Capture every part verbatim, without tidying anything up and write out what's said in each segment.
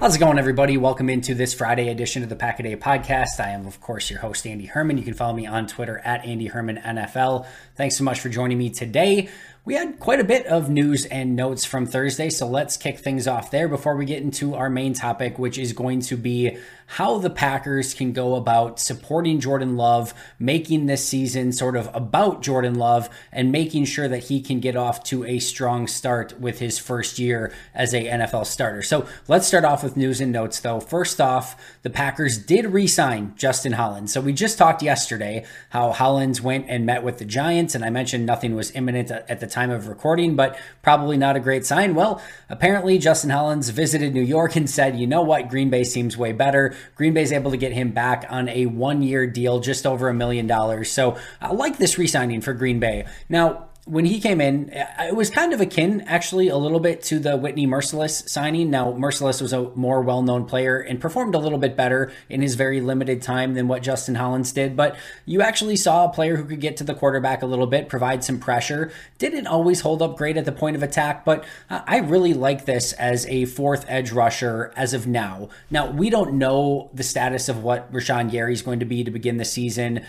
How's it going, everybody? Welcome into this Friday edition of the Pack a Day Podcast. I am, of course, your host, Andy Herman. You can follow me on Twitter at Andy Herman N F L. Thanks so much for joining me today. We had quite a bit of news and notes from Thursday, so let's kick things off there before we get into our main topic, which is going to be how the Packers can go about supporting Jordan Love, making this season sort of about Jordan Love, and making sure that he can get off to a strong start with his first year as a N F L starter. So let's start off with news and notes, though. First off, the Packers did re-sign Justin Hollins. So we just talked yesterday how Hollins went and met with the Giants, and I mentioned nothing was imminent at the time of recording, but probably not a great sign. Well, apparently Justin Hollins visited New York and said, you know what, Green Bay seems way better. Green Bay's able to get him back on a one-year deal, just over a million dollars. So I like this re-signing for Green Bay. Now, when he came in, it was kind of akin, actually, a little bit to the Whitney Mercilus signing. Now, Mercilus was a more well-known player and performed a little bit better in his very limited time than what Justin Hollins did. But you actually saw a player who could get to the quarterback a little bit, provide some pressure. Didn't always hold up great at the point of attack, but I really like this as a fourth edge rusher as of now. Now, we don't know the status of what Rashan Gary is going to be to begin the season,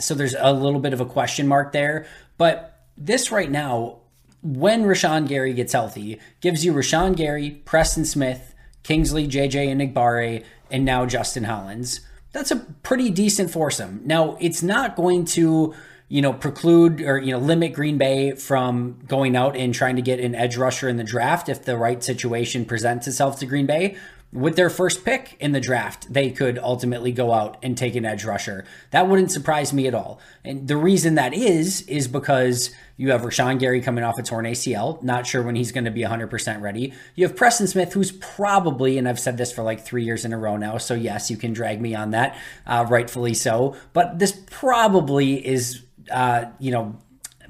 so there's a little bit of a question mark there. But this right now, when Rashan Gary gets healthy, gives you Rashan Gary, Preston Smith, Kingsley, J J Enagbare, and now Justin Hollins. That's a pretty decent foursome. Now, it's not going to, you know, preclude or, you know, limit Green Bay from going out and trying to get an edge rusher in the draft if the right situation presents itself to Green Bay. With their first pick in the draft, they could ultimately go out and take an edge rusher. That wouldn't surprise me at all. And the reason that is, is because you have Rashan Gary coming off a torn A C L, not sure when he's going to be one hundred percent ready. You have Preston Smith, who's probably, and I've said this for like three years in a row now, so yes, you can drag me on that, uh, rightfully so. But this probably is, uh, you know,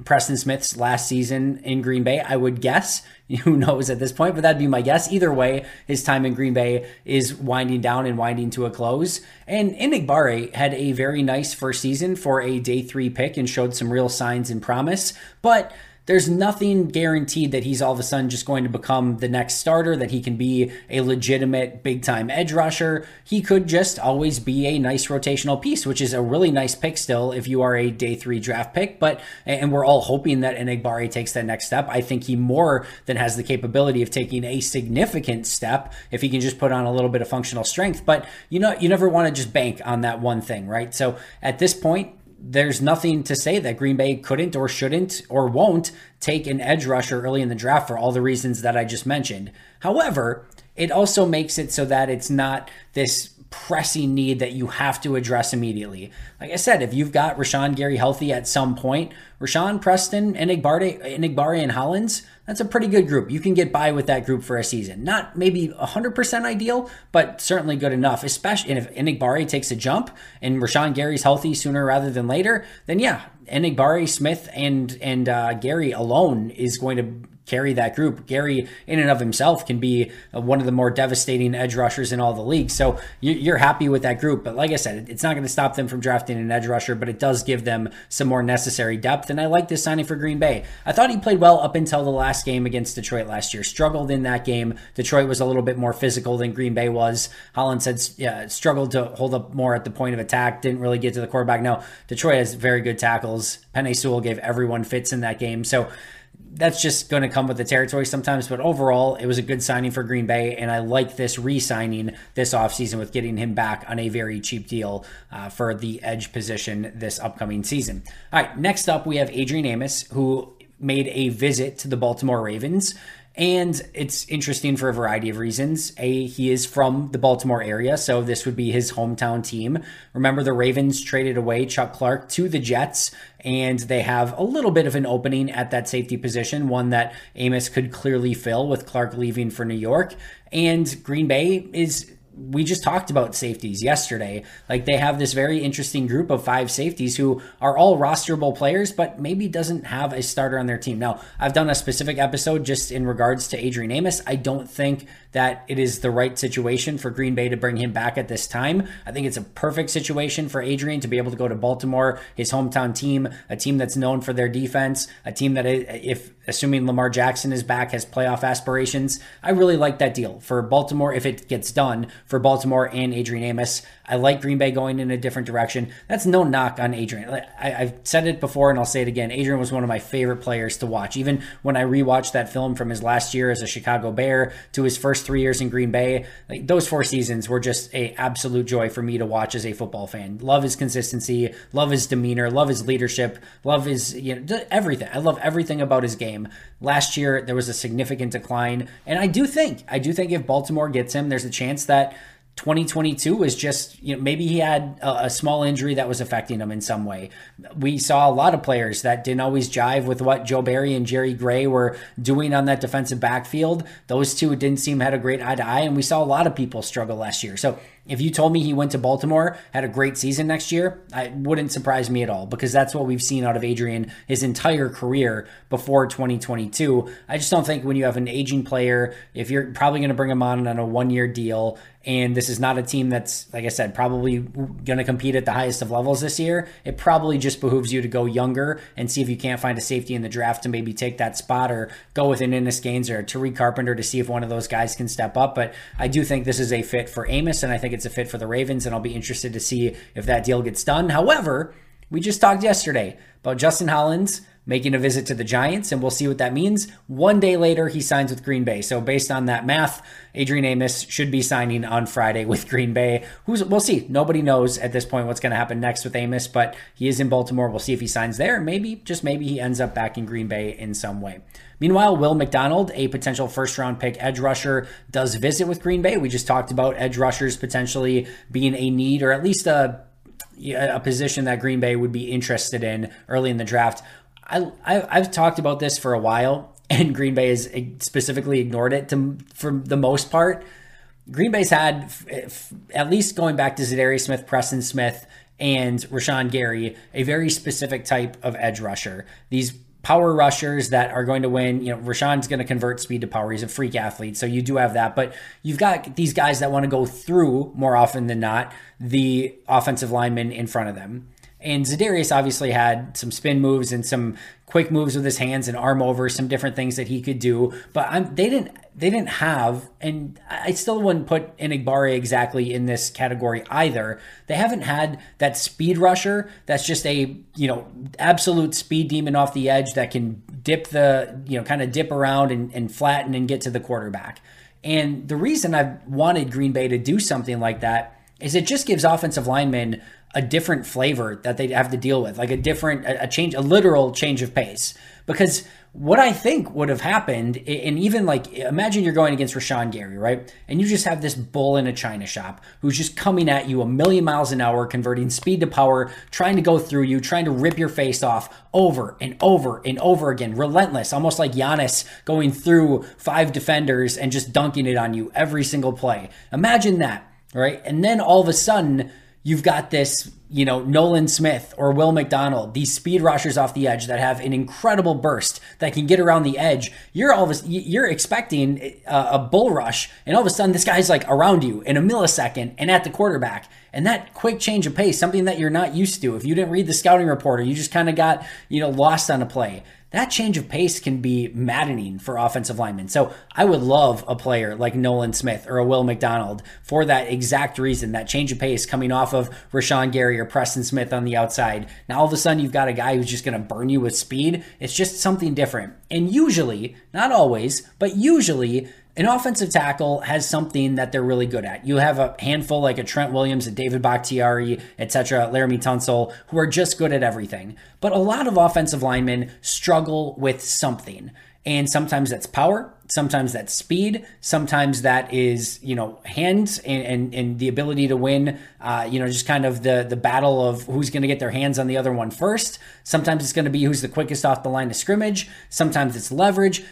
Preston Smith's last season in Green Bay, I would guess. Who knows at this point, but that'd be my guess. Either way, his time in Green Bay is winding down and winding to a close. And Enagbare had a very nice first season for a day three pick and showed some real signs and promise, but there's nothing guaranteed that he's all of a sudden just going to become the next starter, that he can be a legitimate big-time edge rusher. He could just always be a nice rotational piece, which is a really nice pick still if you are a day three draft pick. But and we're all hoping that Enagbare takes that next step. I think he more than has the capability of taking a significant step if he can just put on a little bit of functional strength. But you know, you never want to just bank on that one thing, right? So at this point, there's nothing to say that Green Bay couldn't or shouldn't or won't take an edge rusher early in the draft for all the reasons that I just mentioned. However, it also makes it so that it's not this pressing need that you have to address immediately. Like I said, if you've got Rashan Gary healthy at some point, Rashan, Preston, Enagbare, Enagbare, and Hollins, that's a pretty good group. You can get by with that group for a season. Not maybe one hundred percent ideal, but certainly good enough, especially if Enagbare takes a jump and Rashan Gary's healthy sooner rather than later, then yeah, Enagbare, Smith, and, and uh, Gary alone is going to carry that group. Gary in and of himself can be one of the more devastating edge rushers in all the league. So you're happy with that group. But like I said, it's not going to stop them from drafting an edge rusher, but it does give them some more necessary depth. And I like this signing for Green Bay. I thought he played well up until the last game against Detroit last year. Struggled in that game. Detroit was a little bit more physical than Green Bay was. Hollins had yeah, struggled to hold up more at the point of attack. Didn't really get to the quarterback. Now, Detroit has very good tackles. Penei Sewell gave everyone fits in that game. So that's just going to come with the territory sometimes, but overall, it was a good signing for Green Bay, and I like this re-signing this offseason with getting him back on a very cheap deal uh, for the edge position this upcoming season. All right, next up, we have Adrian Amos, who made a visit to the Baltimore Ravens, and it's interesting for a variety of reasons. A, he is from the Baltimore area, so this would be his hometown team. Remember, the Ravens traded away Chuck Clark to the Jets, and they have a little bit of an opening at that safety position, one that Amos could clearly fill with Clark leaving for New York. And Green Bay is, we just talked about safeties yesterday. Like, they have this very interesting group of five safeties who are all rosterable players, but maybe doesn't have a starter on their team. Now, I've done a specific episode just in regards to Adrian Amos. I don't think that it is the right situation for Green Bay to bring him back at this time. I think it's a perfect situation for Adrian to be able to go to Baltimore, his hometown team, a team that's known for their defense, a team that, if assuming Lamar Jackson is back, has playoff aspirations. I really like that deal for Baltimore if it gets done for Baltimore and Adrian Amos. I like Green Bay going in a different direction. That's no knock on Adrian. I, I've said it before and I'll say it again. Adrian was one of my favorite players to watch. Even when I rewatched that film from his last year as a Chicago Bear to his first three years in Green Bay, like, those four seasons were just a absolute joy for me to watch as a football fan. Love his consistency, love his demeanor, love his leadership, love his, you know, everything. I love everything about his game. Last year, there was a significant decline. And I do think, I do think if Baltimore gets him, there's a chance that twenty twenty-two is just, you know, maybe he had a, a small injury that was affecting him in some way. We saw a lot of players that didn't always jive with what Joe Barry and Jerry Gray were doing on that defensive backfield. Those two didn't seem had a great eye to eye, and we saw a lot of people struggle last year. So if you told me he went to Baltimore, had a great season next year, it wouldn't surprise me at all, because that's what we've seen out of Adrian his entire career before twenty twenty-two. I just don't think when you have an aging player, if you're probably going to bring him on on a one-year deal, and this is not a team that's, like I said, probably going to compete at the highest of levels this year, it probably just behooves you to go younger and see if you can't find a safety in the draft to maybe take that spot, or go with an Ennis Gaines or Tariq Carpenter to see if one of those guys can step up. But I do think this is a fit for Amos, and I think it's a fit for the Ravens, and I'll be interested to see if that deal gets done. However, we just talked yesterday about Justin Hollins making a visit to the Giants, and we'll see what that means. One day later, he signs with Green Bay. So based on that math, Adrian Amos should be signing on Friday with Green Bay. Who's, we'll see. Nobody knows at this point what's going to happen next with Amos, but he is in Baltimore. We'll see if he signs there. Maybe, just maybe, he ends up back in Green Bay in some way. Meanwhile, Will McDonald, a potential first-round pick edge rusher, does visit with Green Bay. We just talked about edge rushers potentially being a need, or at least a, a position that Green Bay would be interested in early in the draft. I, I, I've talked about this for a while, and Green Bay has specifically ignored it to, for the most part. Green Bay's had, if, at least going back to Zadarius Smith, Preston Smith, and Rashan Gary, a very specific type of edge rusher. These power rushers that are going to win. You know, Rashan's going to convert speed to power. He's a freak athlete. So you do have that, but you've got these guys that want to go through more often than not the offensive linemen in front of them. And Za'Darius obviously had some spin moves and some quick moves with his hands and arm over, some different things that he could do. But I'm, they didn't they didn't have, and I still wouldn't put Enagbare exactly in this category either. They haven't had that speed rusher that's just a, you know, absolute speed demon off the edge that can dip the, you know, kind of dip around and, and flatten and get to the quarterback. And the reason I've wanted Green Bay to do something like that is it just gives offensive linemen a different flavor that they have to deal with, like a different, a change, a literal change of pace. Because what I think would have happened, and even like, imagine you're going against Rashan Gary, right? And you just have this bull in a china shop who's just coming at you a million miles an hour, converting speed to power, trying to go through you, trying to rip your face off over and over and over again, relentless, almost like Giannis going through five defenders and just dunking it on you every single play. Imagine that, right? And then all of a sudden, you've got this, you know, Nolan Smith or Will McDonald, these speed rushers off the edge that have an incredible burst that can get around the edge. You're all of a, you're expecting a, a bull rush, and all of a sudden this guy's like around you in a millisecond and at the quarterback. And that quick change of pace, something that you're not used to. If you didn't read the scouting report or you just kind of got, you know, lost on a play, that change of pace can be maddening for offensive linemen. So I would love a player like Nolan Smith or a Will McDonald for that exact reason, that change of pace coming off of Rashan Gary or Preston Smith on the outside. Now all of a sudden you've got a guy who's just going to burn you with speed. It's just something different. And usually, not always, but usually an offensive tackle has something that they're really good at. You have a handful like a Trent Williams, a David Bakhtiari, et cetera, Laramie Tunsil, who are just good at everything. But a lot of offensive linemen struggle with something. And sometimes that's power, sometimes that's speed, sometimes that is, you know, hands and, and, and the ability to win, uh, you know, just kind of the, the battle of who's going to get their hands on the other one first. Sometimes it's going to be who's the quickest off the line of scrimmage. Sometimes it's leverage.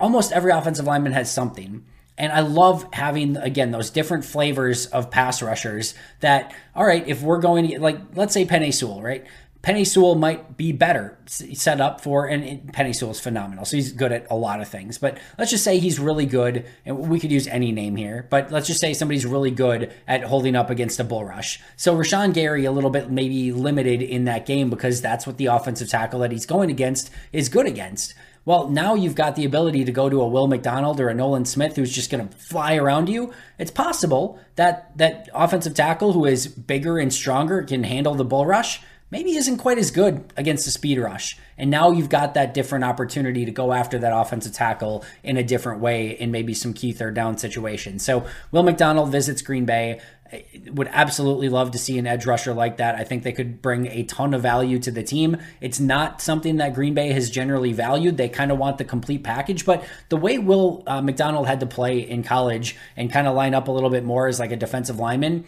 Almost every offensive lineman has something. And I love having, again, those different flavors of pass rushers that, all right, if we're going to, like, let's say Penei Sewell, right? Penei Sewell might be better set up for, and Penei Sewell is phenomenal. So he's good at a lot of things, but let's just say he's really good, and we could use any name here, but let's just say somebody's really good at holding up against a bull rush. So Rashan Gary, a little bit maybe limited in that game because that's what the offensive tackle that he's going against is good against. Well, now you've got the ability to go to a Will McDonald or a Nolan Smith who's just going to fly around you. It's possible that that offensive tackle who is bigger and stronger can handle the bull rush, maybe isn't quite as good against the speed rush. And now you've got that different opportunity to go after that offensive tackle in a different way in maybe some key third down situations. So Will McDonald visits Green Bay. I would absolutely love to see an edge rusher like that. I think they could bring a ton of value to the team. It's not something that Green Bay has generally valued. They kind of want the complete package, but the way Will uh, McDonald had to play in college and kind of line up a little bit more as like a defensive lineman,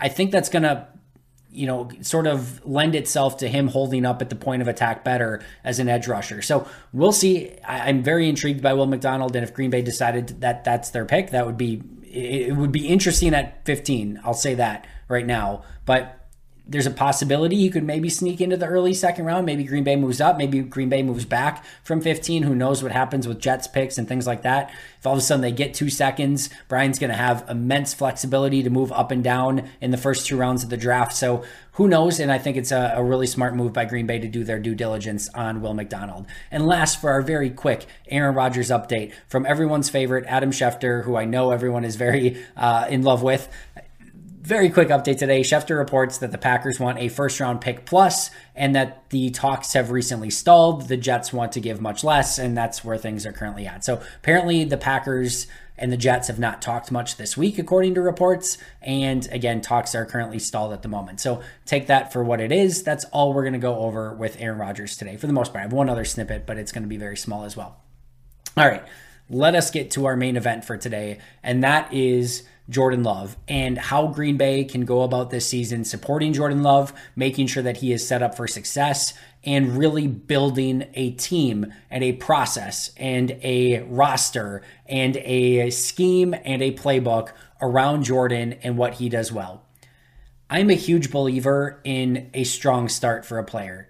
I think that's going to, you know, sort of lend itself to him holding up at the point of attack better as an edge rusher. So we'll see. I'm very intrigued by Will McDonald. And if Green Bay decided that that's their pick, that would be, it would be interesting at fifteen. I'll say that right now, but there's a possibility he could maybe sneak into the early second round. Maybe Green Bay moves up. Maybe Green Bay moves back from fifteen. Who knows what happens with Jets picks and things like that. If all of a sudden they get two seconds, Brian's going to have immense flexibility to move up and down in the first two rounds of the draft. So who knows? And I think it's a, a really smart move by Green Bay to do their due diligence on Will McDonald. And last, for our very quick Aaron Rodgers update from everyone's favorite, Adam Schefter, who I know everyone is very uh, in love with. Very quick update today. Schefter reports that the Packers want a first-round pick plus, and that the talks have recently stalled. The Jets want to give much less, and that's where things are currently at. So apparently the Packers and the Jets have not talked much this week, according to reports. And again, talks are currently stalled at the moment. So take that for what it is. That's all we're going to go over with Aaron Rodgers today, for the most part. I have one other snippet, but it's going to be very small as well. All right, let us get to our main event for today, and that is Jordan Love and how Green Bay can go about this season supporting Jordan Love, making sure that he is set up for success, and really building a team and a process and a roster and a scheme and a playbook around Jordan and what he does well. I'm a huge believer in a strong start for a player.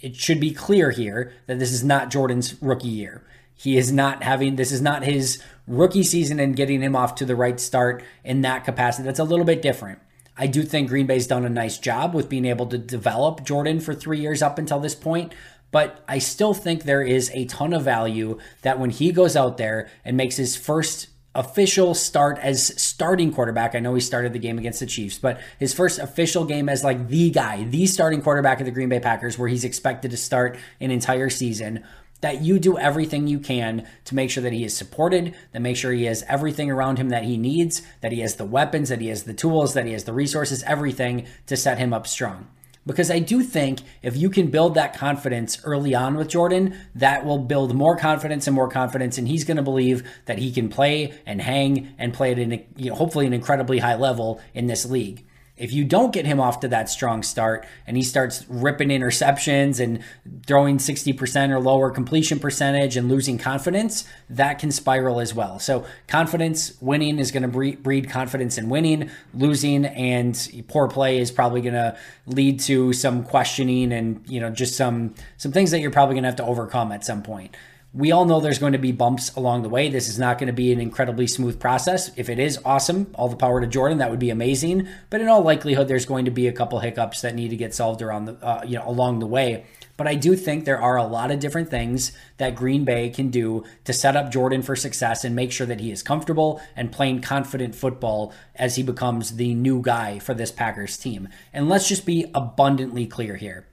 it should be clear here that this is not Jordan's rookie year. He is not having, this is not his rookie season and getting him off to the right start in that capacity. That's a little bit different. I do think Green Bay's done a nice job with being able to develop Jordan for three years up until this point, but I still think there is a ton of value that when he goes out there and makes his first official start as starting quarterback, I know he started the game against the Chiefs, but his first official game as like the guy, the starting quarterback of the Green Bay Packers, where he's expected to start an entire season, that you do everything you can to make sure that he is supported, that make sure he has everything around him that he needs, that he has the weapons, that he has the tools, that he has the resources, everything to set him up strong. Because I do think if you can build that confidence early on with Jordan, that will build more confidence and more confidence, and he's going to believe that he can play and hang and play at an, you know, hopefully an incredibly high level in this league. If you don't get him off to that strong start and he starts ripping interceptions and throwing sixty percent or lower completion percentage and losing confidence, that can spiral as well. So confidence, winning is going to breed confidence in winning. Losing and poor play is probably going to lead to some questioning and, you know, just some, some things that you're probably going to have to overcome at some point. We all know there's going to be bumps along the way. This is not going to be an incredibly smooth process. If it is, awesome. All the power to Jordan. That would be amazing. But in all likelihood, there's going to be a couple hiccups that need to get solved around the, uh, you know, along the way. But I do think there are a lot of different things that Green Bay can do to set up Jordan for success and make sure that he is comfortable and playing confident football as he becomes the new guy for this Packers team. And let's just be abundantly clear here.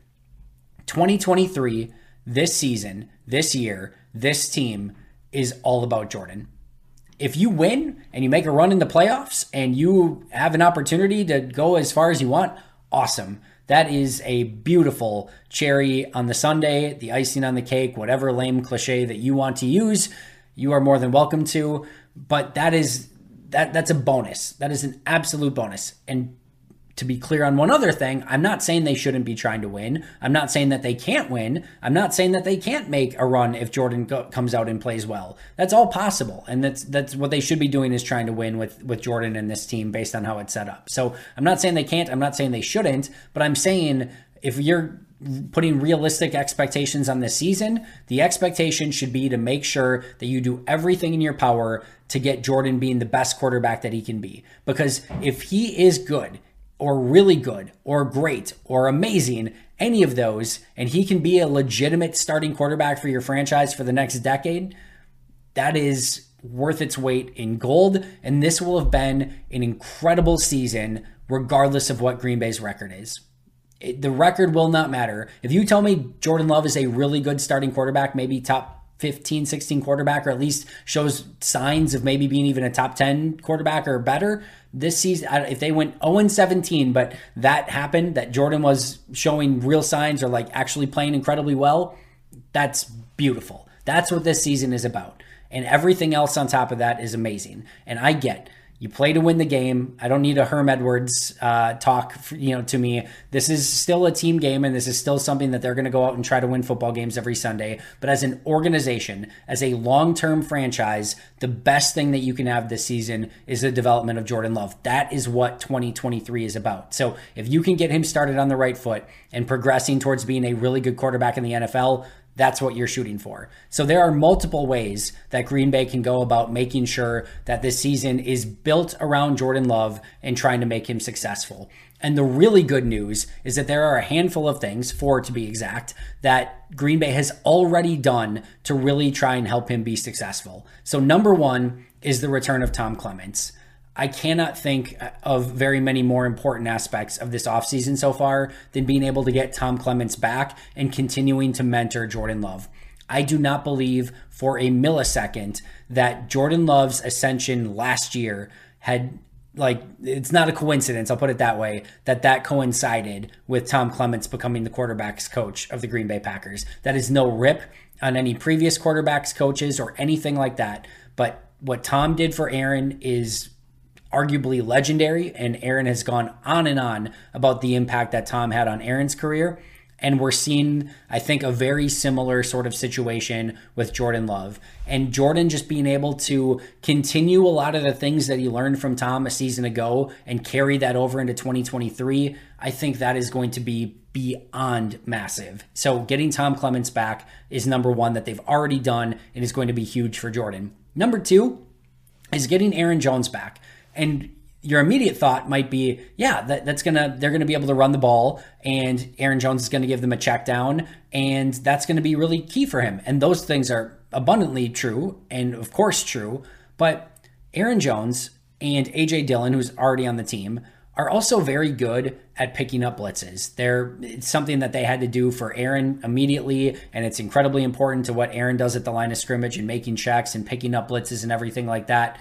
twenty twenty-three, this season, this year, this team is all about Jordan. If you win and you make a run in the playoffs and you have an opportunity to go as far as you want, awesome. That is a beautiful cherry on the sundae, the icing on the cake, whatever lame cliche that you want to use, you are more than welcome to. But that is that that's a bonus. That is an absolute bonus. And to be clear on one other thing, I'm not saying they shouldn't be trying to win. I'm not saying that they can't win. I'm not saying that they can't make a run if Jordan go- comes out and plays well. That's all possible. And that's that's what they should be doing, is trying to win with, with Jordan and this team based on how it's set up. So I'm not saying they can't. I'm not saying they shouldn't. But I'm saying if you're putting realistic expectations on this season, the expectation should be to make sure that you do everything in your power to get Jordan being the best quarterback that he can be. Because if he is good, or really good, or great, or amazing, any of those, and he can be a legitimate starting quarterback for your franchise for the next decade, that is worth its weight in gold. And this will have been an incredible season, regardless of what Green Bay's record is. It, the record will not matter. If you tell me Jordan Love is a really good starting quarterback, maybe top fifteen, sixteen quarterback, or at least shows signs of maybe being even a top ten quarterback or better this season. If they went oh and seventeen, but that happened, that Jordan was showing real signs or like actually playing incredibly well, that's beautiful. That's what this season is about. And everything else on top of that is amazing. And I get you play to win the game. I don't need a Herm Edwards uh, talk, for, you know, to me. This is still a team game, and this is still something that they're going to go out and try to win football games every Sunday. But as an organization, as a long-term franchise, the best thing that you can have this season is the development of Jordan Love. That is what twenty twenty-three is about. So if you can get him started on the right foot and progressing towards being a really good quarterback in the N F L, that's what you're shooting for. So there are multiple ways that Green Bay can go about making sure that this season is built around Jordan Love and trying to make him successful. And the really good news is that there are a handful of things, four to be exact, that Green Bay has already done to really try and help him be successful. So number one is the return of Tom Clements. I cannot think of very many more important aspects of this offseason so far than being able to get Tom Clements back and continuing to mentor Jordan Love. I do not believe for a millisecond that Jordan Love's ascension last year had, like, it's not a coincidence, I'll put it that way, that that coincided with Tom Clements becoming the quarterback's coach of the Green Bay Packers. That is no rip on any previous quarterback's coaches or anything like that. But what Tom did for Aaron is arguably legendary, and Aaron has gone on and on about the impact that Tom had on Aaron's career. And we're seeing, I think, a very similar sort of situation with Jordan Love. And Jordan just being able to continue a lot of the things that he learned from Tom a season ago and carry that over into twenty twenty-three, I think that is going to be beyond massive. So getting Tom Clements back is number one that they've already done and is going to be huge for Jordan. Number two is getting Aaron Jones back. And your immediate thought might be, yeah, that, that's gonna they're gonna be able to run the ball, and Aaron Jones is gonna give them a check down, and that's gonna be really key for him. And those things are abundantly true, and of course true, but Aaron Jones and A J Dillon, who's already on the team, are also very good at picking up blitzes. They're, it's something that they had to do for Aaron immediately, and it's incredibly important to what Aaron does at the line of scrimmage and making checks and picking up blitzes and everything like that.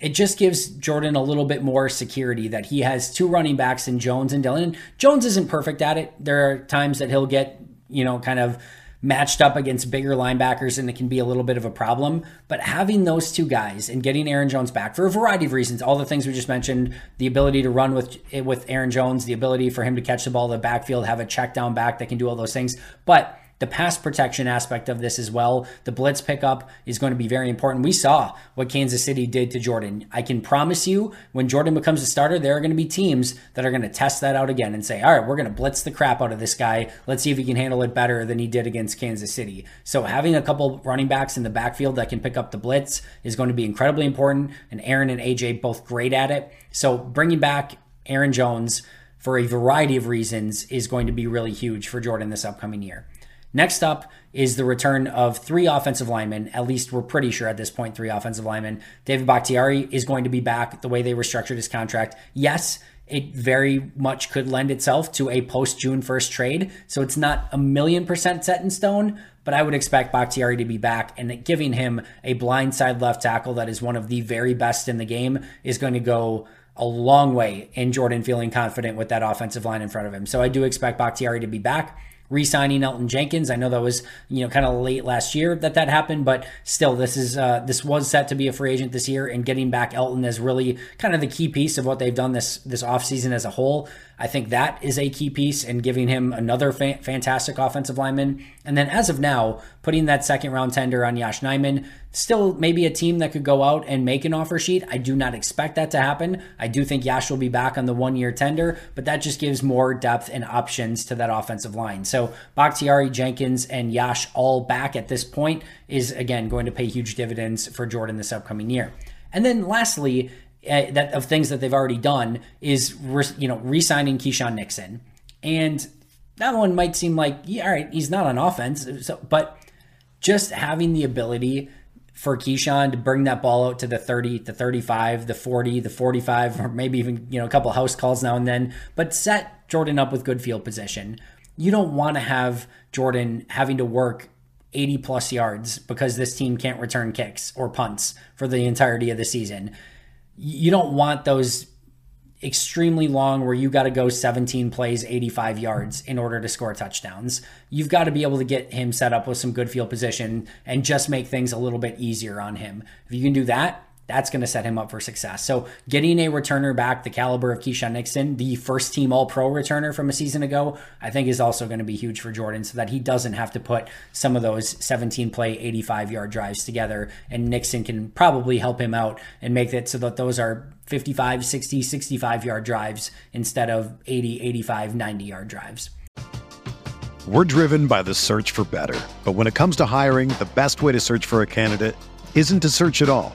It just gives Jordan a little bit more security that he has two running backs in Jones and Dillon. Jones isn't perfect at it. There are times that he'll get, you know, kind of matched up against bigger linebackers, and it can be a little bit of a problem. But having those two guys and getting Aaron Jones back for a variety of reasons, all the things we just mentioned, the ability to run with with Aaron Jones, the ability for him to catch the ball in the backfield, have a check down back that can do all those things. But the pass protection aspect of this as well, the blitz pickup is going to be very important. We saw what Kansas City did to Jordan. I can promise you, when Jordan becomes a starter, there are going to be teams that are going to test that out again and say, all right, we're going to blitz the crap out of this guy. Let's see if he can handle it better than he did against Kansas City. So having a couple running backs in the backfield that can pick up the blitz is going to be incredibly important. And Aaron and A J both great at it. So bringing back Aaron Jones for a variety of reasons is going to be really huge for Jordan this upcoming year. Next up is the return of three offensive linemen. At least we're pretty sure at this point, three offensive linemen. David Bakhtiari is going to be back the way they restructured his contract. Yes, it very much could lend itself to a post-June first trade. So it's not a million percent set in stone, but I would expect Bakhtiari to be back, and giving him a blindside left tackle that is one of the very best in the game is going to go a long way in Jordan feeling confident with that offensive line in front of him. So I do expect Bakhtiari to be back. Re-signing Elton Jenkins. I know that was, you know, kind of late last year that that happened, but still, this is uh, this was set to be a free agent this year, and getting back Elton is really kind of the key piece of what they've done this this offseason as a whole. I think that is a key piece, and giving him another fa- fantastic offensive lineman. And then as of now, putting that second round tender on Yosh Nijman. Still maybe a team that could go out and make an offer sheet. I do not expect that to happen. I do think Yosh will be back on the one-year tender, but that just gives more depth and options to that offensive line. So Bakhtiari, Jenkins, and Yosh all back at this point is, again, going to pay huge dividends for Jordan this upcoming year. And then lastly, uh, that of things that they've already done is re- you know, re-signing Keyshawn Nixon. And that one might seem like, yeah, all right, he's not on offense, so, but just having the ability for Keyshawn to bring that ball out to the thirty, the thirty-five, the forty, the forty-five, or maybe even, you know, a couple of house calls now and then, but set Jordan up with good field position. You don't want to have Jordan having to work eighty plus yards because this team can't return kicks or punts for the entirety of the season. You don't want those extremely long where you got to go seventeen plays, eighty-five yards in order to score touchdowns. You've got to be able to get him set up with some good field position and just make things a little bit easier on him. If you can do that, that's going to set him up for success. So getting a returner back the caliber of Keyshawn Nixon, the first team all-pro returner from a season ago, I think is also going to be huge for Jordan, so that he doesn't have to put some of those seventeen-play, eighty-five-yard drives together, and Nixon can probably help him out and make it so that those are fifty-five, sixty, sixty-five-yard drives instead of eighty, eighty-five, ninety-yard drives. We're driven by the search for better, but when it comes to hiring, the best way to search for a candidate isn't to search at all.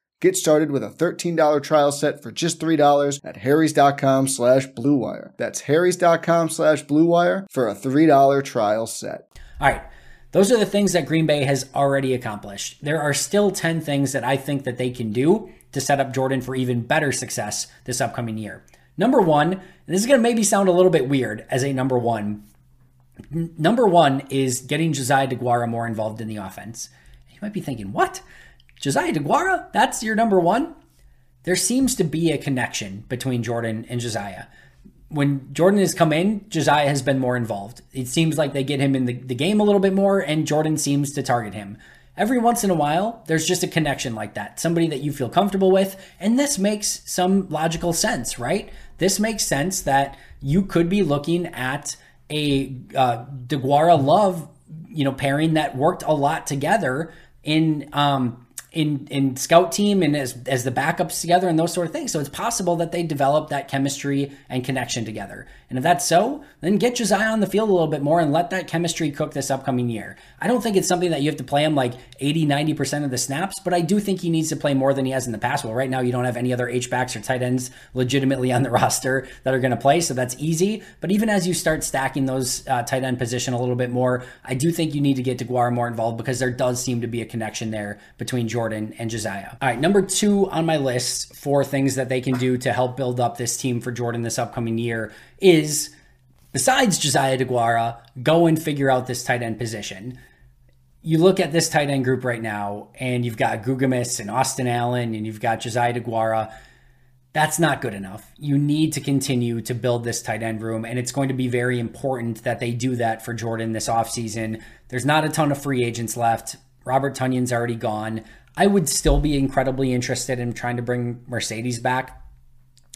Get started with a thirteen dollars trial set for just three dollars at harrys.com slash bluewire. That's harrys.com slash bluewire for a three dollars trial set. All right. Those are the things that Green Bay has already accomplished. There are still ten things that I think that they can do to set up Jordan for even better success this upcoming year. Number one, and this is going to maybe sound a little bit weird as a number one. N- number one is getting Josiah DeGuara more involved in the offense. You might be thinking, what? Josiah DeGuara? That's your number one? There seems to be a connection between Jordan and Josiah. When Jordan has come in, Josiah has been more involved. It seems like they get him in the, the game a little bit more, and Jordan seems to target him. Every once in a while, there's just a connection like that, somebody that you feel comfortable with, and this makes some logical sense, right? This makes sense that you could be looking at a uh, DeGuara Love, you know, pairing that worked a lot together in um, in in scout team and as as the backups together and those sort of things. So it's possible that they develop that chemistry and connection together. And if that's so, then get Josiah on the field a little bit more and let that chemistry cook this upcoming year. I don't think it's something that you have to play him like eighty, ninety percent of the snaps, but I do think he needs to play more than he has in the past. Well, right now you don't have any other H-backs or tight ends legitimately on the roster that are going to play, so that's easy. But even as you start stacking those uh, tight end position a little bit more, I do think you need to get DeGuara more involved because there does seem to be a connection there between Jordan Jordan and Josiah. All right, number two on my list for things that they can do to help build up this team for Jordan this upcoming year is, besides Josiah DeGuara, go and figure out this tight end position. You look at this tight end group right now, and you've got Gutekunst and Austin Allen, and you've got Josiah DeGuara. That's not good enough. You need to continue to build this tight end room, and it's going to be very important that they do that for Jordan this offseason. There's not a ton of free agents left. Robert Tunyon's already gone. I would still be incredibly interested in trying to bring Mercedes back.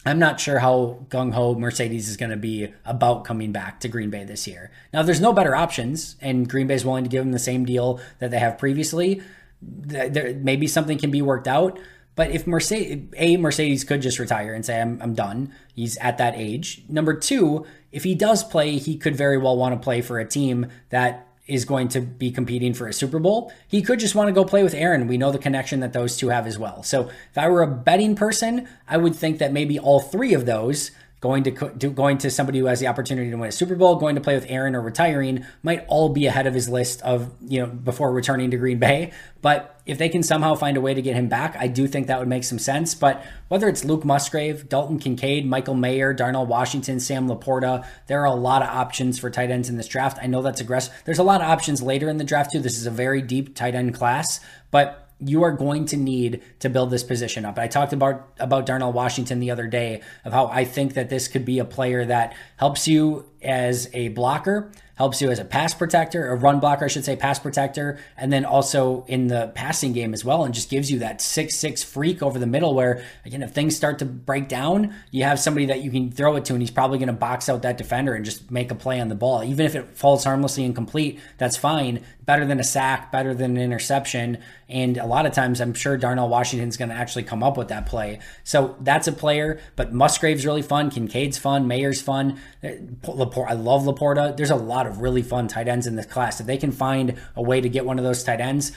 I'm not sure how gung-ho Mercedes is going to be about coming back to Green Bay this year. Now, there's no better options, and Green Bay is willing to give him the same deal that they have previously. There, maybe something can be worked out. But if Mercedes, A, Mercedes could just retire and say, I'm, I'm done. He's at that age. Number two, if he does play, he could very well want to play for a team that is going to be competing for a Super Bowl. He could just want to go play with Aaron. We know the connection that those two have as well. So if I were a betting person, I would think that maybe all three of those, going to going to somebody who has the opportunity to win a Super Bowl, going to play with Aaron, or retiring, might all be ahead of his list of, you know, before returning to Green Bay. But if they can somehow find a way to get him back, I do think that would make some sense. But whether it's Luke Musgrave, Dalton Kincaid, Michael Mayer, Darnell Washington, Sam Laporta, there are a lot of options for tight ends in this draft. I know that's aggressive. There's a lot of options later in the draft too. This is a very deep tight end class, but you are going to need to build this position up. I talked about, about Darnell Washington the other day, of how I think that this could be a player that helps you as a blocker, helps you as a pass protector, a run blocker, I should say, pass protector, and then also in the passing game as well, and just gives you that six six freak over the middle where, again, if things start to break down, you have somebody that you can throw it to, and he's probably going to box out that defender and just make a play on the ball. Even if it falls harmlessly incomplete, that's fine. Better than a sack, better than an interception, and a lot of times I'm sure Darnell Washington's going to actually come up with that play. So that's a player, but Musgrave's really fun, Kincaid's fun, Mayer's fun, Laporta, I love Laporta. There's a lot of really fun tight ends in this class. If they can find a way to get one of those tight ends,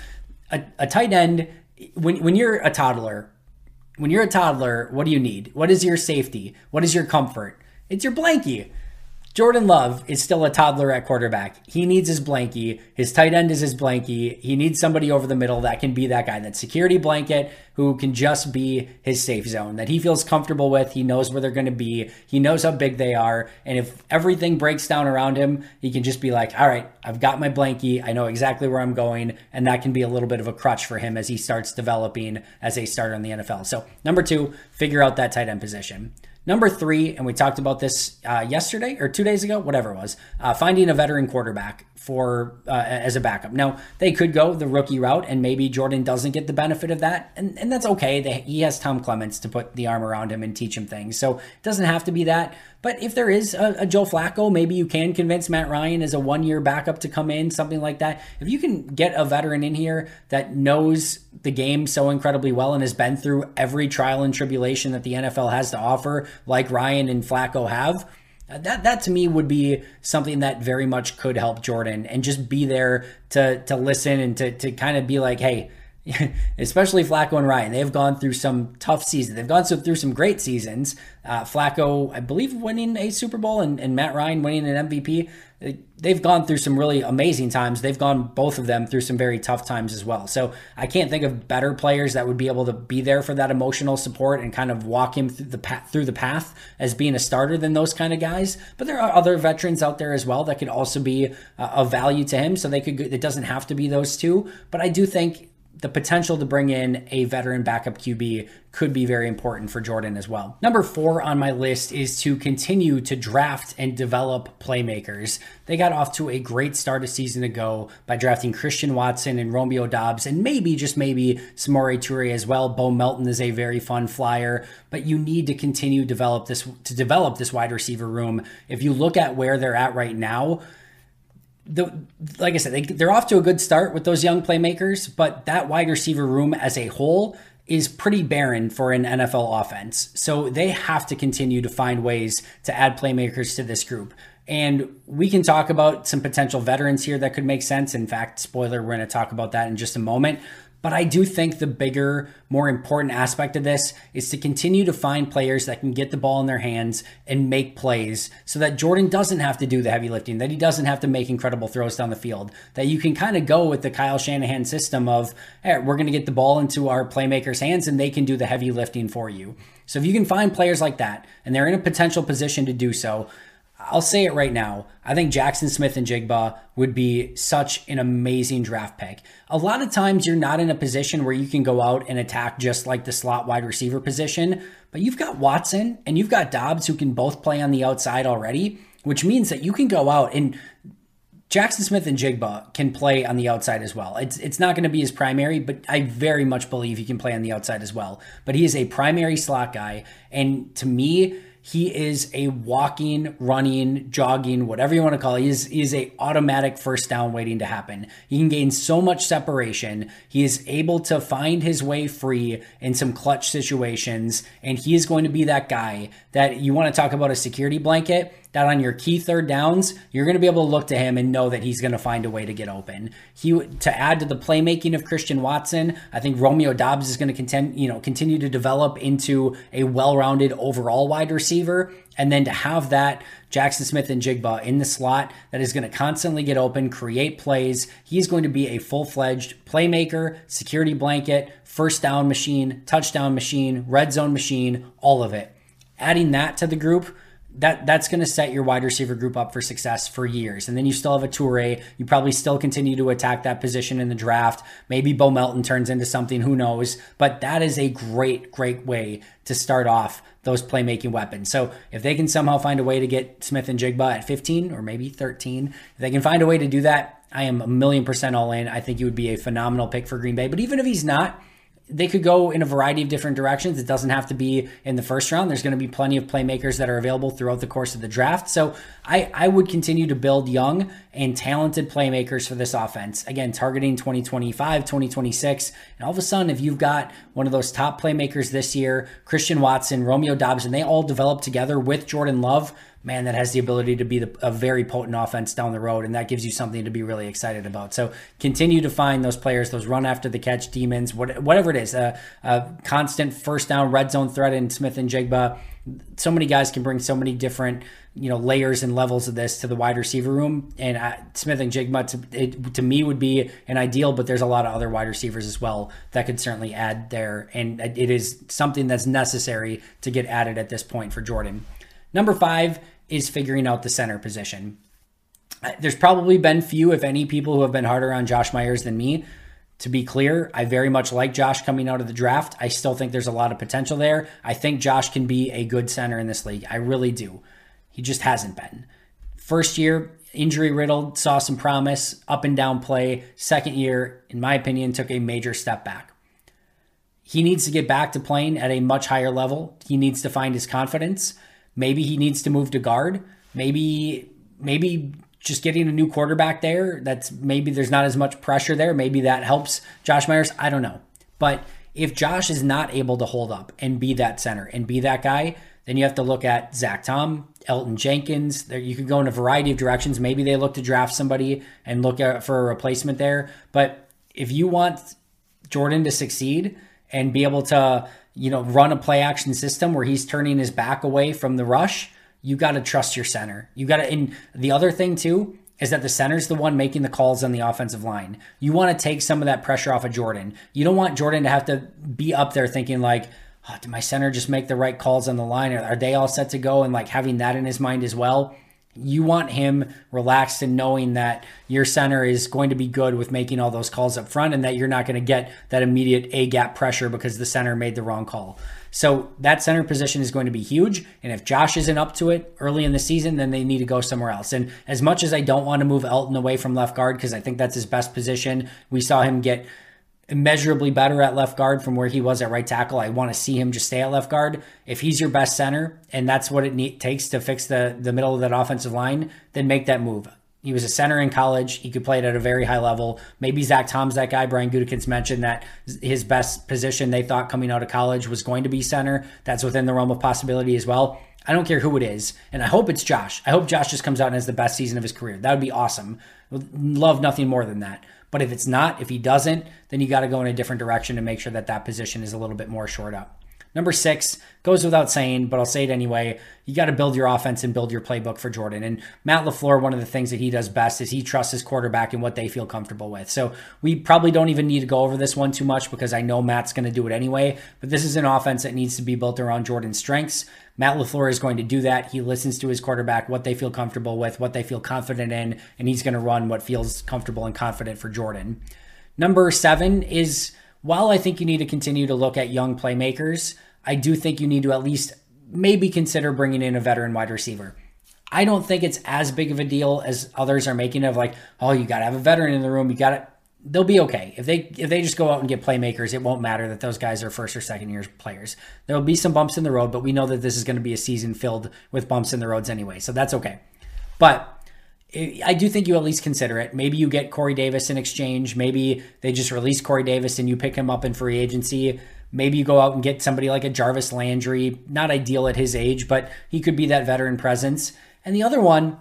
a, a tight end, when, when you're a toddler, when you're a toddler, what do you need? What is your safety? What is your comfort? It's your blankie. Jordan Love is still a toddler at quarterback. He needs his blankie. His tight end is his blankie. He needs somebody over the middle that can be that guy, that security blanket who can just be his safe zone that he feels comfortable with. He knows where they're going to be. He knows how big they are. And if everything breaks down around him, he can just be like, all right, I've got my blankie. I know exactly where I'm going. And that can be a little bit of a crutch for him as he starts developing as a starter in the N F L. So number two, figure out that tight end position. Number three, and we talked about this uh, yesterday or two days ago, whatever it was, uh, finding a veteran quarterback for uh, as a backup. Now, they could go the rookie route, and maybe Jordan doesn't get the benefit of that, and, and that's okay. They, he has Tom Clements to put the arm around him and teach him things, so it doesn't have to be that. But if there is a, a Joe Flacco, maybe you can convince Matt Ryan as a one-year backup to come in, something like that. If you can get a veteran in here that knows the game so incredibly well and has been through every trial and tribulation that the N F L has to offer, like Ryan and Flacco have, that that to me would be something that very much could help Jordan, and just be there to to listen and to to kind of be like, hey, especially Flacco and Ryan, they've gone through some tough seasons. They've gone through some great seasons. Uh, Flacco, I believe, winning a Super Bowl and, and Matt Ryan winning an M V P. They've gone through some really amazing times. They've gone, both of them, through some very tough times as well. So I can't think of better players that would be able to be there for that emotional support and kind of walk him through the path, through the path as being a starter than those kind of guys. But there are other veterans out there as well that could also be uh, of value to him. So they could, it doesn't have to be those two. But I do think the potential to bring in a veteran backup Q B could be very important for Jordan as well. Number four on my list is to continue to draft and develop playmakers. They got off to a great start a season ago by drafting Christian Watson and Romeo Doubs, and maybe, just maybe, Samori Toure as well. Bo Melton is a very fun flyer, but you need to continue develop this to develop this wide receiver room. If you look at where they're at right now, The, like I said, they, they're off to a good start with those young playmakers, but that wide receiver room as a whole is pretty barren for an N F L offense. So they have to continue to find ways to add playmakers to this group. And we can talk about some potential veterans here that could make sense. In fact, spoiler, we're going to talk about that in just a moment. But I do think the bigger, more important aspect of this is to continue to find players that can get the ball in their hands and make plays, so that Jordan doesn't have to do the heavy lifting, that he doesn't have to make incredible throws down the field, that you can kind of go with the Kyle Shanahan system of, hey, we're going to get the ball into our playmakers' hands and they can do the heavy lifting for you. So if you can find players like that and they're in a potential position to do so, I'll say it right now, I think Jaxon Smith-Njigba would be such an amazing draft pick. A lot of times you're not in a position where you can go out and attack just like the slot wide receiver position, but you've got Watson and you've got Doubs who can both play on the outside already, which means that you can go out and Jaxon Smith-Njigba can play on the outside as well. It's it's not going to be his primary, but I very much believe he can play on the outside as well. But he is a primary slot guy, and to me, he is a walking, running, jogging, whatever you want to call it. He is, he is a automatic first down waiting to happen. He can gain so much separation. He is able to find his way free in some clutch situations. And he is going to be that guy that you want to talk about a security blanket, that on your key third downs, you're going to be able to look to him and know that he's going to find a way to get open. He, to add to the playmaking of Christian Watson, I think Romeo Doubs is going to contend, you know, continue to develop into a well-rounded overall wide receiver. And then to have that Jaxon Smith-Njigba in the slot that is going to constantly get open, create plays. He's going to be a full-fledged playmaker, security blanket, first down machine, touchdown machine, red zone machine, all of it. Adding that to the group, That that's going to set your wide receiver group up for success for years. And then you still have a Toure. You probably still continue to attack that position in the draft. Maybe Bo Melton turns into something, who knows? But that is a great, great way to start off those playmaking weapons. So if they can somehow find a way to get Smith-Njigba at fifteen or maybe thirteen, if they can find a way to do that, I am a million percent all in. I think he would be a phenomenal pick for Green Bay. But even if he's not, they could go in a variety of different directions. It doesn't have to be in the first round. There's going to be plenty of playmakers that are available throughout the course of the draft. So I, I would continue to build young and talented playmakers for this offense. Again, targeting twenty twenty-five, twenty twenty-six. And all of a sudden, if you've got one of those top playmakers this year, Christian Watson, Romeo Doubs, and they all develop together with Jordan Love, man, that has the ability to be the, a very potent offense down the road, and that gives you something to be really excited about. So continue to find those players, those run after the catch demons, what, whatever it is, a uh, uh, constant first down red zone threat in Smith-Njigba. So many guys can bring so many different, you know, layers and levels of this to the wide receiver room. And I, Smith-Njigba to, it, to me would be an ideal, but there's a lot of other wide receivers as well that could certainly add there. And it is something that's necessary to get added at this point for Jordan. Number five is figuring out the center position. There's probably been few, if any, people who have been harder on Josh Myers than me. To be clear, I very much like Josh coming out of the draft. I still think there's a lot of potential there. I think Josh can be a good center in this league. I really do. He just hasn't been. First year, injury riddled, saw some promise, up and down play. Second year, in my opinion, took a major step back. He needs to get back to playing at a much higher level. He needs to find his confidence. Maybe he needs to move to guard. Maybe, maybe... just getting a new quarterback there, that's maybe there's not as much pressure there. Maybe that helps Josh Myers. I don't know. But if Josh is not able to hold up and be that center and be that guy, then you have to look at Zach Tom, Elton Jenkins. There, you could go in a variety of directions. Maybe they look to draft somebody and look at, for a replacement there. But if you want Jordan to succeed and be able to, you know, run a play action system where he's turning his back away from the rush, you got to trust your center. You got to, and the other thing too, is that the center's the one making the calls on the offensive line. You want to take some of that pressure off of Jordan. You don't want Jordan to have to be up there thinking like, oh, did my center just make the right calls on the line? Are, are they all set to go? And like having that in his mind as well. You want him relaxed and knowing that your center is going to be good with making all those calls up front and that you're not going to get that immediate A-gap pressure because the center made the wrong call. So that center position is going to be huge. And if Josh isn't up to it early in the season, then they need to go somewhere else. And as much as I don't want to move Elton away from left guard, because I think that's his best position, we saw him get immeasurably better at left guard from where he was at right tackle. I want to see him just stay at left guard. If he's your best center and that's what it need, takes to fix the, the middle of that offensive line, then make that move. He was a center in college. He could play it at a very high level. Maybe Zach Tom's that guy. Brian Gutekunst mentioned that his best position they thought coming out of college was going to be center. That's within the realm of possibility as well. I don't care who it is, and I hope it's Josh. I hope Josh just comes out and has the best season of his career. That would be awesome. Love nothing more than that. But if it's not, if he doesn't, then you got to go in a different direction to make sure that that position is a little bit more shored up. Number six goes without saying, but I'll say it anyway. You got to build your offense and build your playbook for Jordan. And Matt LaFleur, one of the things that he does best is he trusts his quarterback and what they feel comfortable with. So we probably don't even need to go over this one too much because I know Matt's going to do it anyway. But this is an offense that needs to be built around Jordan's strengths. Matt LaFleur is going to do that. He listens to his quarterback, what they feel comfortable with, what they feel confident in, and he's going to run what feels comfortable and confident for Jordan. Number seven is, while I think you need to continue to look at young playmakers, I do think you need to at least maybe consider bringing in a veteran wide receiver. I don't think it's as big of a deal as others are making of like, oh, you got to have a veteran in the room. You got to, they'll be okay. If they, if they just go out and get playmakers, it won't matter that those guys are first or second year players. There'll be some bumps in the road, but we know that this is going to be a season filled with bumps in the roads anyway. So that's okay. But I do think you at least consider it. Maybe you get Corey Davis in exchange. Maybe they just release Corey Davis and you pick him up in free agency. Maybe you go out and get somebody like a Jarvis Landry. Not ideal at his age, but he could be that veteran presence. And the other one,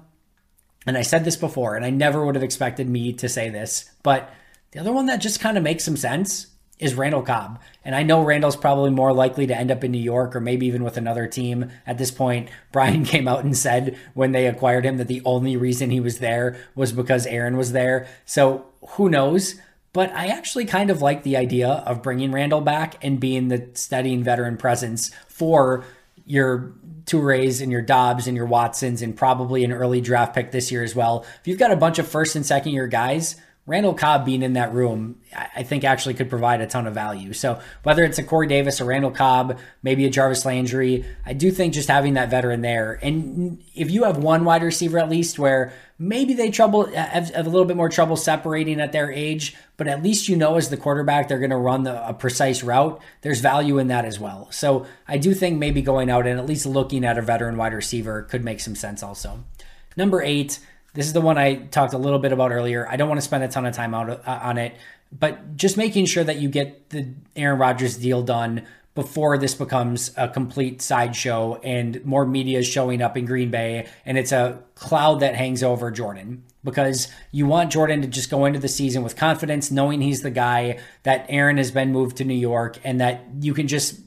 and I said this before, and I never would have expected me to say this, but the other one that just kind of makes some sense is Randall Cobb. And I know Randall's probably more likely to end up in New York or maybe even with another team at this point. Brian came out and said when they acquired him that the only reason he was there was because Aaron was there. So who knows? But I actually kind of like the idea of bringing Randall back and being the steadying veteran presence for your Toure's and your Dobbs and your Watsons and probably an early draft pick this year as well. If you've got a bunch of first and second year guys, Randall Cobb being in that room, I think actually could provide a ton of value. So whether it's a Corey Davis or Randall Cobb, maybe a Jarvis Landry, I do think just having that veteran there. And if you have one wide receiver at least where maybe they trouble have, have a little bit more trouble separating at their age, but at least you know as the quarterback they're going to run the, a precise route, there's value in that as well. So I do think maybe going out and at least looking at a veteran wide receiver could make some sense also. Number eight, this is the one I talked a little bit about earlier. I don't want to spend a ton of time out, uh, on it, but just making sure that you get the Aaron Rodgers deal done before this becomes a complete sideshow and more media is showing up in Green Bay and it's a cloud that hangs over Jordan, because you want Jordan to just go into the season with confidence, knowing he's the guy, that Aaron has been moved to New York, and that you can just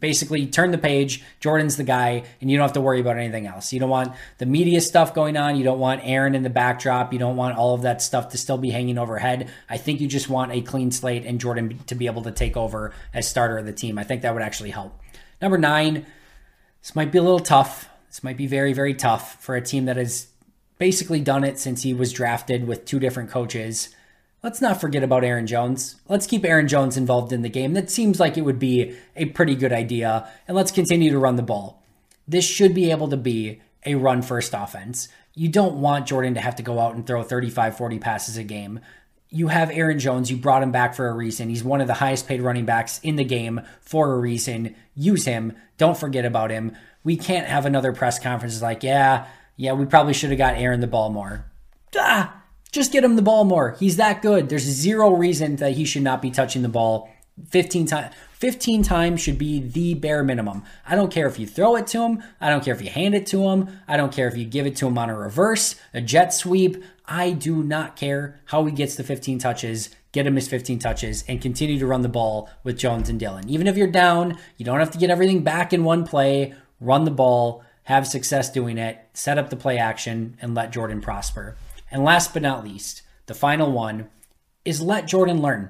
basically turn the page. Jordan's the guy, and you don't have to worry about anything else. You don't want the media stuff going on. You don't want Aaron in the backdrop. You don't want all of that stuff to still be hanging overhead. I think you just want a clean slate and Jordan to be able to take over as starter of the team. I think that would actually help. Number nine, this might be a little tough. This might be very, very tough for a team that has basically done it since he was drafted with two different coaches. Let's not forget about Aaron Jones. Let's keep Aaron Jones involved in the game. That seems like it would be a pretty good idea. And let's continue to run the ball. This should be able to be a run-first offense. You don't want Jordan to have to go out and throw thirty-five, forty passes a game. You have Aaron Jones. You brought him back for a reason. He's one of the highest-paid running backs in the game for a reason. Use him. Don't forget about him. We can't have another press conference like, yeah, yeah, we probably should have got Aaron the ball more. Ah! Just get him the ball more. He's that good. There's zero reason that he should not be touching the ball fifteen times. fifteen times should be the bare minimum. I don't care if you throw it to him. I don't care if you hand it to him. I don't care if you give it to him on a reverse, a jet sweep. I do not care how he gets the fifteen touches. Get him his fifteen touches and continue to run the ball with Jones and Dillon. Even if you're down, you don't have to get everything back in one play. Run the ball, have success doing it, set up the play action, and let Jordan prosper. And last but not least, the final one is let Jordan learn.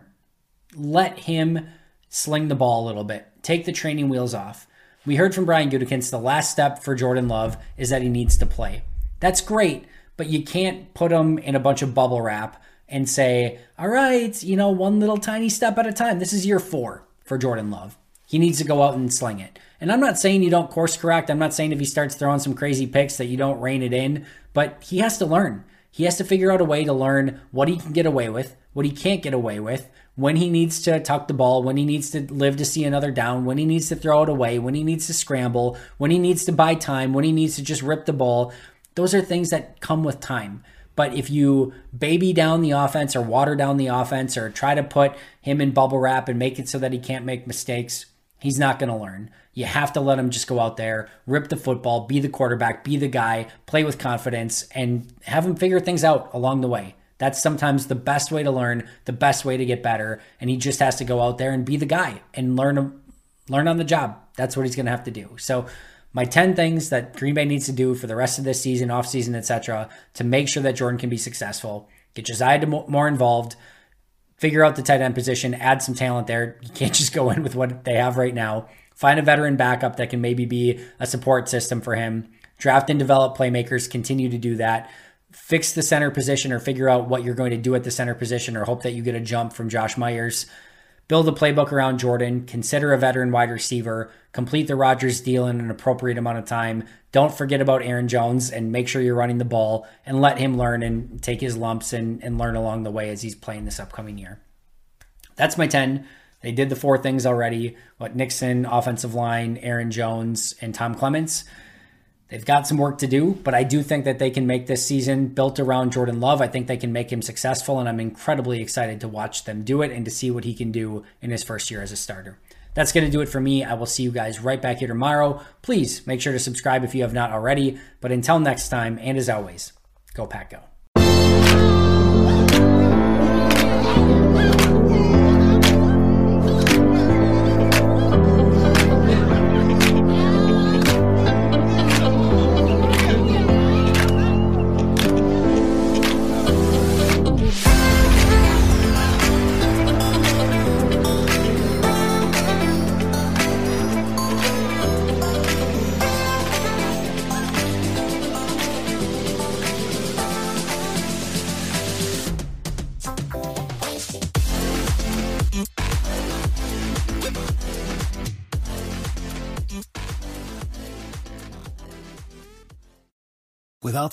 Let him sling the ball a little bit. Take the training wheels off. We heard from Brian Gutekunst, the last step for Jordan Love is that he needs to play. That's great, but you can't put him in a bunch of bubble wrap and say, all right, you know, one little tiny step at a time. This is year four for Jordan Love. He needs to go out and sling it. And I'm not saying you don't course correct. I'm not saying if he starts throwing some crazy picks that you don't rein it in, but he has to learn. He has to figure out a way to learn what he can get away with, what he can't get away with, when he needs to tuck the ball, when he needs to live to see another down, when he needs to throw it away, when he needs to scramble, when he needs to buy time, when he needs to just rip the ball. Those are things that come with time. But if you baby down the offense or water down the offense or try to put him in bubble wrap and make it so that he can't make mistakes, he's not going to learn. You have to let him just go out there, rip the football, be the quarterback, be the guy, play with confidence, and have him figure things out along the way. That's sometimes the best way to learn, the best way to get better, and he just has to go out there and be the guy and learn learn on the job. That's what he's going to have to do. So my ten things that Green Bay needs to do for the rest of this season, offseason, et cetera, to make sure that Jordan can be successful. Get Josiah more involved. Figure out the tight end position. Add some talent there. You can't just go in with what they have right now. Find a veteran backup that can maybe be a support system for him. Draft and develop playmakers. Continue to do that. Fix the center position or figure out what you're going to do at the center position or hope that you get a jump from Josh Myers. Build a playbook around Jordan. Consider a veteran wide receiver. Complete the Rodgers deal in an appropriate amount of time. Don't forget about Aaron Jones and make sure you're running the ball and let him learn and take his lumps and, and learn along the way as he's playing this upcoming year. That's my ten. They did the four things already. What Nixon, offensive line, Aaron Jones, and Tom Clements. They've got some work to do, but I do think that they can make this season built around Jordan Love. I think they can make him successful, and I'm incredibly excited to watch them do it and to see what he can do in his first year as a starter. That's going to do it for me. I will see you guys right back here tomorrow. Please make sure to subscribe if you have not already. But until next time, and as always, go Pack Go. Without